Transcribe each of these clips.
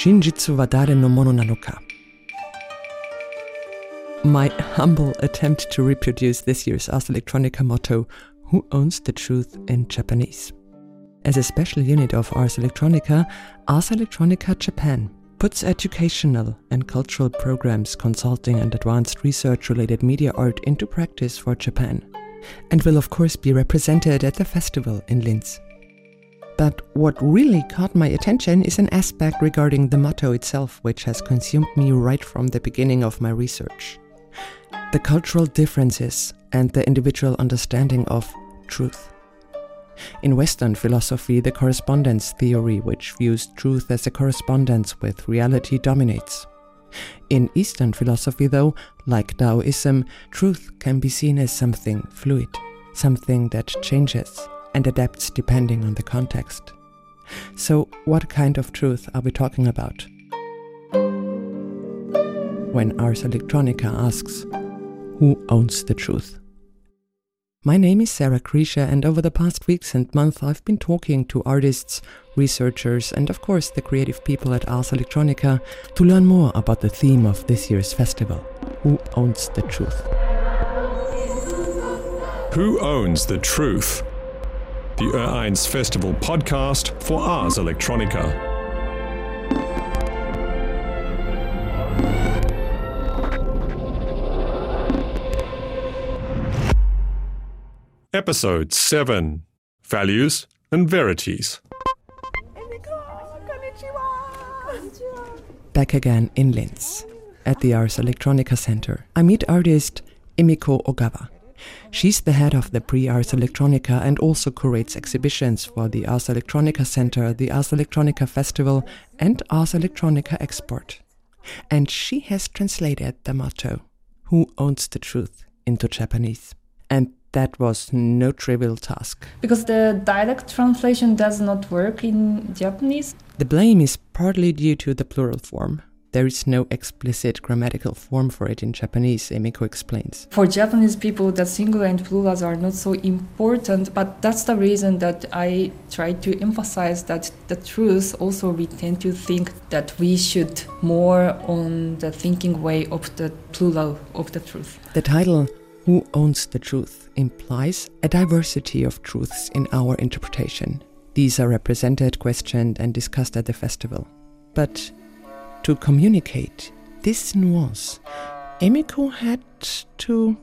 Shinjitsu Wadare no Mono Nanoka. My humble attempt to reproduce this year's Ars Electronica motto, Who Owns the Truth in Japanese? As a special unit of Ars Electronica Japan puts educational and cultural programs, consulting and advanced research-related media art into practice for Japan, and will of course be represented at the festival in Linz. But what really caught my attention is an aspect regarding the motto itself, which has consumed me right from the beginning of my research. The cultural differences and the individual understanding of truth. In Western philosophy, the correspondence theory, which views truth as a correspondence with reality, dominates. In Eastern philosophy, though, like Taoism, truth can be seen as something fluid, something that changes and adapts depending on the context. So, what kind of truth are we talking about? When Ars Electronica asks, who owns the truth? My name is Sarah Kreischer, and over the past weeks and months I've been talking to artists, researchers and of course the creative people at Ars Electronica to learn more about the theme of this year's festival, Who Owns the Truth? Who Owns the Truth? The Ur1 Festival podcast for Ars Electronica. Episode 7. Values and Verities. Back again in Linz, at the Ars Electronica Center. I meet artist Emiko Ogawa. She's the head of the Pre-Ars Electronica and also curates exhibitions for the Ars Electronica Center, the Ars Electronica Festival and Ars Electronica Export. And she has translated the motto, Who Owns the Truth, into Japanese. And that was no trivial task. Because the direct translation does not work in Japanese. The blame is partly due to the plural form. There is no explicit grammatical form for it in Japanese, Emiko explains. For Japanese people, the singular and plurals are not so important, but that's the reason that I try to emphasize that the truth, also we tend to think that we should more on the thinking way of the plural of the truth. The title, Who Owns the Truth, implies a diversity of truths in our interpretation. These are represented, questioned and discussed at the festival. But to communicate this nuance, Emiko had to,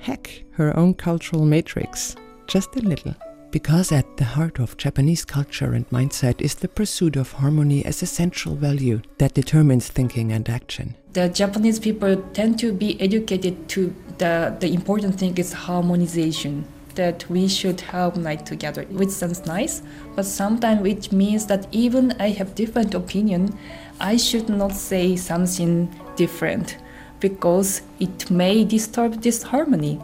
hack her own cultural matrix, just a little. Because at the heart of Japanese culture and mindset is the pursuit of harmony as a central value that determines thinking and action. The Japanese people tend to be educated to the important thing is harmonization. That we should harmonize together, which sounds nice, but sometimes it means that even I have different opinion, I should not say something different because it may disturb this harmony.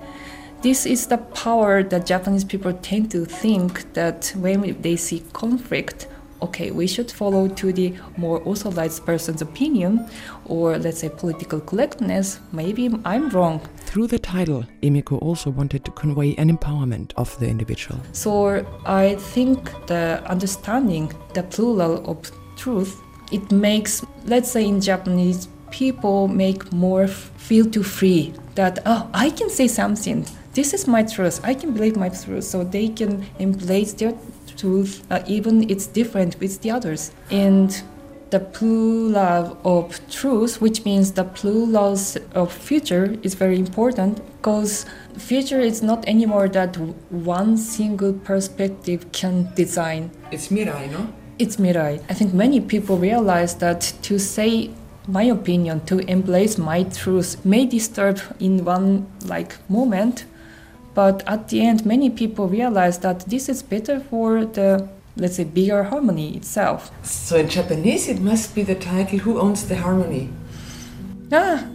This is the power that Japanese people tend to think that when they see conflict, okay, we should follow to the more authorized person's opinion or let's say political correctness, maybe I'm wrong. Through the title, Emiko also wanted to convey an empowerment of the individual. So I think the understanding, the plural of truth, it makes, let's say in Japanese, people make more feel too free that, oh, I can say something. This is my truth. I can believe my truth. So they can embrace their truth, even it's different with the others. And the plural of truth, which means the plurals of future, is very important because future is not anymore that one single perspective can design. It's Mirai, no? It's Mirai. I think many people realize that to say my opinion, to embrace my truth may disturb in one moment, but at the end many people realize that this is better for the, let's say, bigger harmony itself. So in Japanese it must be the title, Who Owns the Harmony? Ah,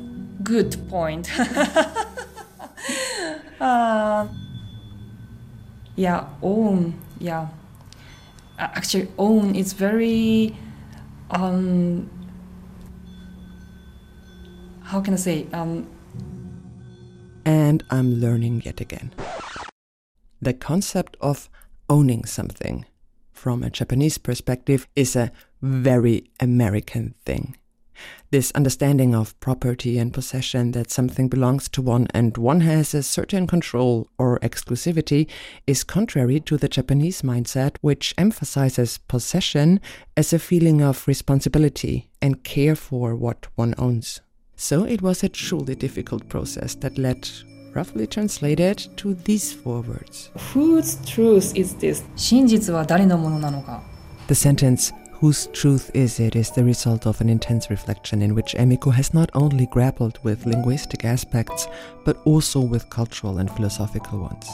good point. Actually, own is very, how can I say? And I'm learning yet again. The concept of owning something, from a Japanese perspective, is a very American thing. This understanding of property and possession, that something belongs to one and one has a certain control or exclusivity, is contrary to the Japanese mindset, which emphasizes possession as a feeling of responsibility and care for what one owns. So it was a truly difficult process that led, roughly translated, to these four words. Whose truth is this? The sentence, "Whose truth is it?" is the result of an intense reflection in which Emiko has not only grappled with linguistic aspects, but also with cultural and philosophical ones.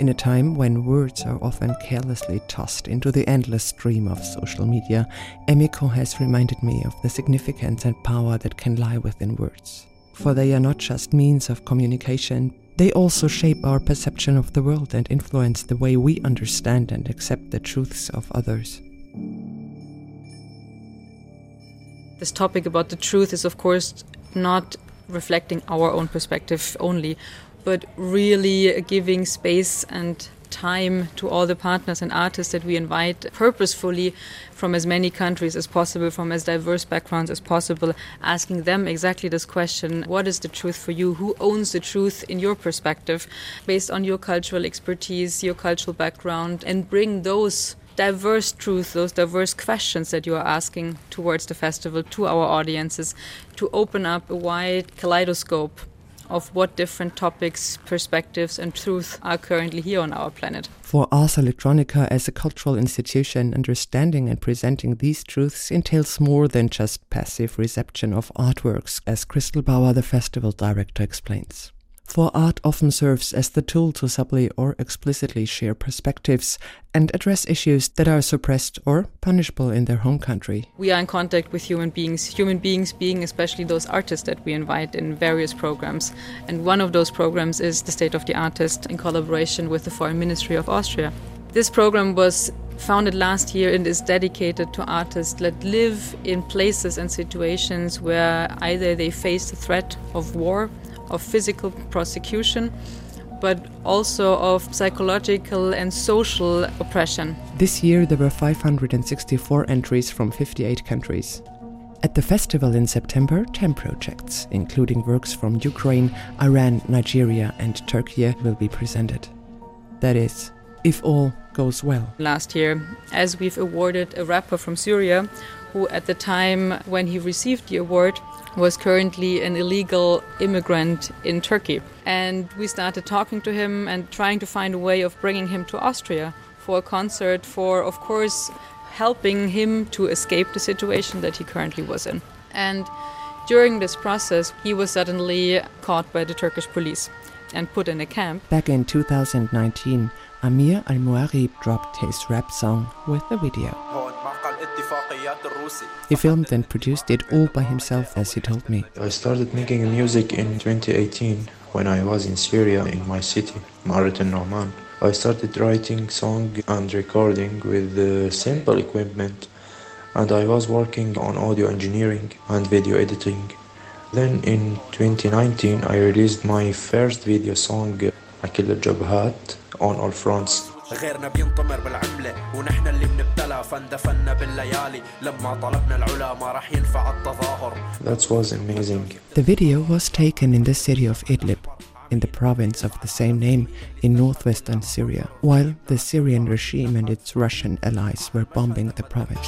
In a time when words are often carelessly tossed into the endless stream of social media, Emiko has reminded me of the significance and power that can lie within words. For they are not just means of communication, they also shape our perception of the world and influence the way we understand and accept the truths of others. This topic about the truth is, of course, not reflecting our own perspective only, but really giving space and time to all the partners and artists that we invite purposefully from as many countries as possible, from as diverse backgrounds as possible, asking them exactly this question: what is the truth for you? Who owns the truth in your perspective, based on your cultural expertise, your cultural background, and bring those diverse truths, those diverse questions that you are asking towards the festival, to our audiences, to open up a wide kaleidoscope of what different topics, perspectives and truths are currently here on our planet. For Ars Electronica as a cultural institution, understanding and presenting these truths entails more than just passive reception of artworks, as Christel Bauer, the festival director, explains. For art often serves as the tool to subtly or explicitly share perspectives and address issues that are suppressed or punishable in their home country. We are in contact with human beings being especially those artists that we invite in various programs. And one of those programs is the State of the Artist in collaboration with the Foreign Ministry of Austria. This program was founded last year and is dedicated to artists that live in places and situations where either they face the threat of war, of physical prosecution, but also of psychological and social oppression. This year there were 564 entries from 58 countries. At the festival in September, 10 projects, including works from Ukraine, Iran, Nigeria and Turkey, will be presented. That is, if all goes well. Last year, as we've awarded a rapper from Syria, who at the time when he received the award was currently an illegal immigrant in Turkey. And we started talking to him and trying to find a way of bringing him to Austria for a concert, for, of course, helping him to escape the situation that he currently was in. And during this process, he was suddenly caught by the Turkish police and put in a camp. Back in 2019, Amir Al Muari dropped his rap song with a video. He filmed and produced it all by himself, as he told me. I started making music in 2018 when I was in Syria, in my city, Marat al-Norman. I started writing songs and recording with simple equipment, and I was working on audio engineering and video editing. Then in 2019 I released my first video song, Akil al-Jabhat, on all fronts. غيرنا بينطمر بالعملة ونحن اللي بنبتلى فندفنا بالليالي لما طلبنا العلا ما راح ينفع التظاهر. That was amazing. The video was taken in the city of Idlib, in the province of the same name in northwestern Syria, while the Syrian regime and its Russian allies were bombing the province.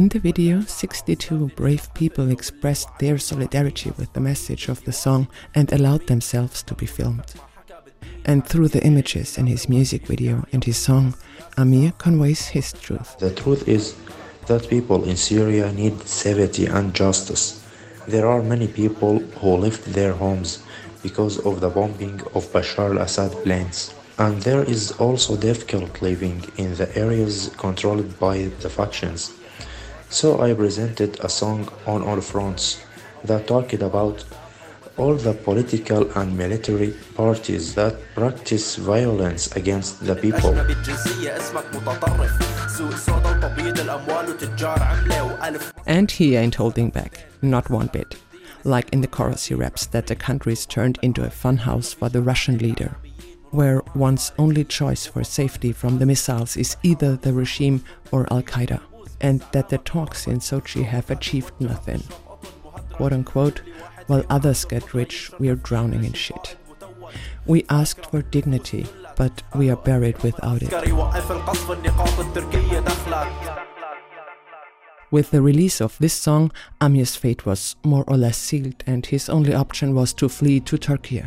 In the video, 62 brave people expressed their solidarity with the message of the song and allowed themselves to be filmed. And through the images in his music video and his song, Amir conveys his truth. The truth is that people in Syria need safety and justice. There are many people who left their homes because of the bombing of Bashar al-Assad plans. And there is also difficult living in the areas controlled by the factions. So I presented a song on all fronts that talked about all the political and military parties that practice violence against the people. And he ain't holding back, not one bit. like in the chorus he raps that the country is turned into a funhouse for the Russian leader, where one's only choice for safety from the missiles is either the regime or Al-Qaeda, and that the talks in Sochi have achieved nothing. Quote unquote, while others get rich, we are drowning in shit. We asked for dignity, but we are buried without it. With the release of this song, Amir's fate was more or less sealed, and his only option was to flee to Turkey.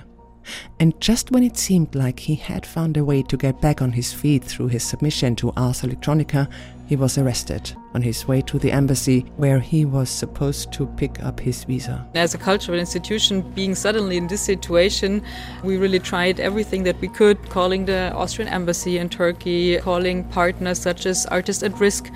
And just when it seemed like he had found a way to get back on his feet through his submission to Ars Electronica, he was arrested on his way to the embassy where he was supposed to pick up his visa. As a cultural institution, being suddenly in this situation, we really tried everything that we could, calling the Austrian embassy in Turkey, calling partners such as Artists at Risk,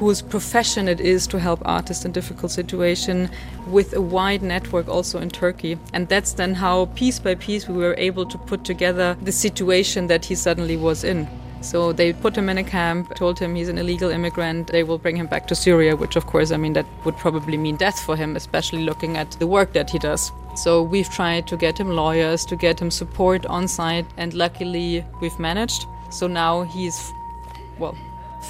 whose profession it is to help artists in difficult situations, with a wide network also in Turkey. And that's then how, piece by piece, we were able to put together the situation that he suddenly was in. So they put him in a camp, told him he's an illegal immigrant, they will bring him back to Syria, which of course, that would probably mean death for him, especially looking at the work that he does. So we've tried to get him lawyers, to get him support on site, and luckily we've managed. So now he's,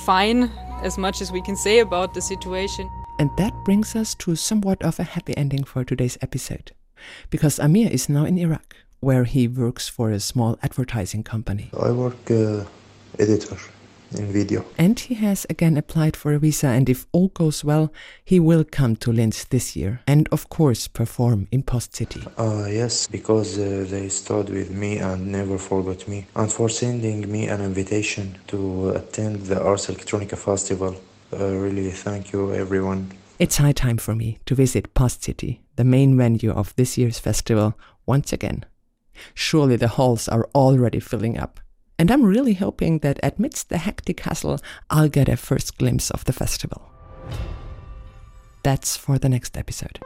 fine, as much as we can say about the situation. And that brings us to somewhat of a happy ending for today's episode, because Amir is now in Iraq, where he works for a small advertising company. I work editor in video. And he has again applied for a visa, and if all goes well, he will come to Linz this year and of course perform in Post City. Yes, because they stood with me and never forgot me, and for sending me an invitation to attend the Ars Electronica Festival. Really, thank you everyone. It's high time for me to visit Post City, the main venue of this year's festival, once again. Surely the halls are already filling up. And I'm really hoping that amidst the hectic hustle, I'll get a first glimpse of the festival. That's for the next episode.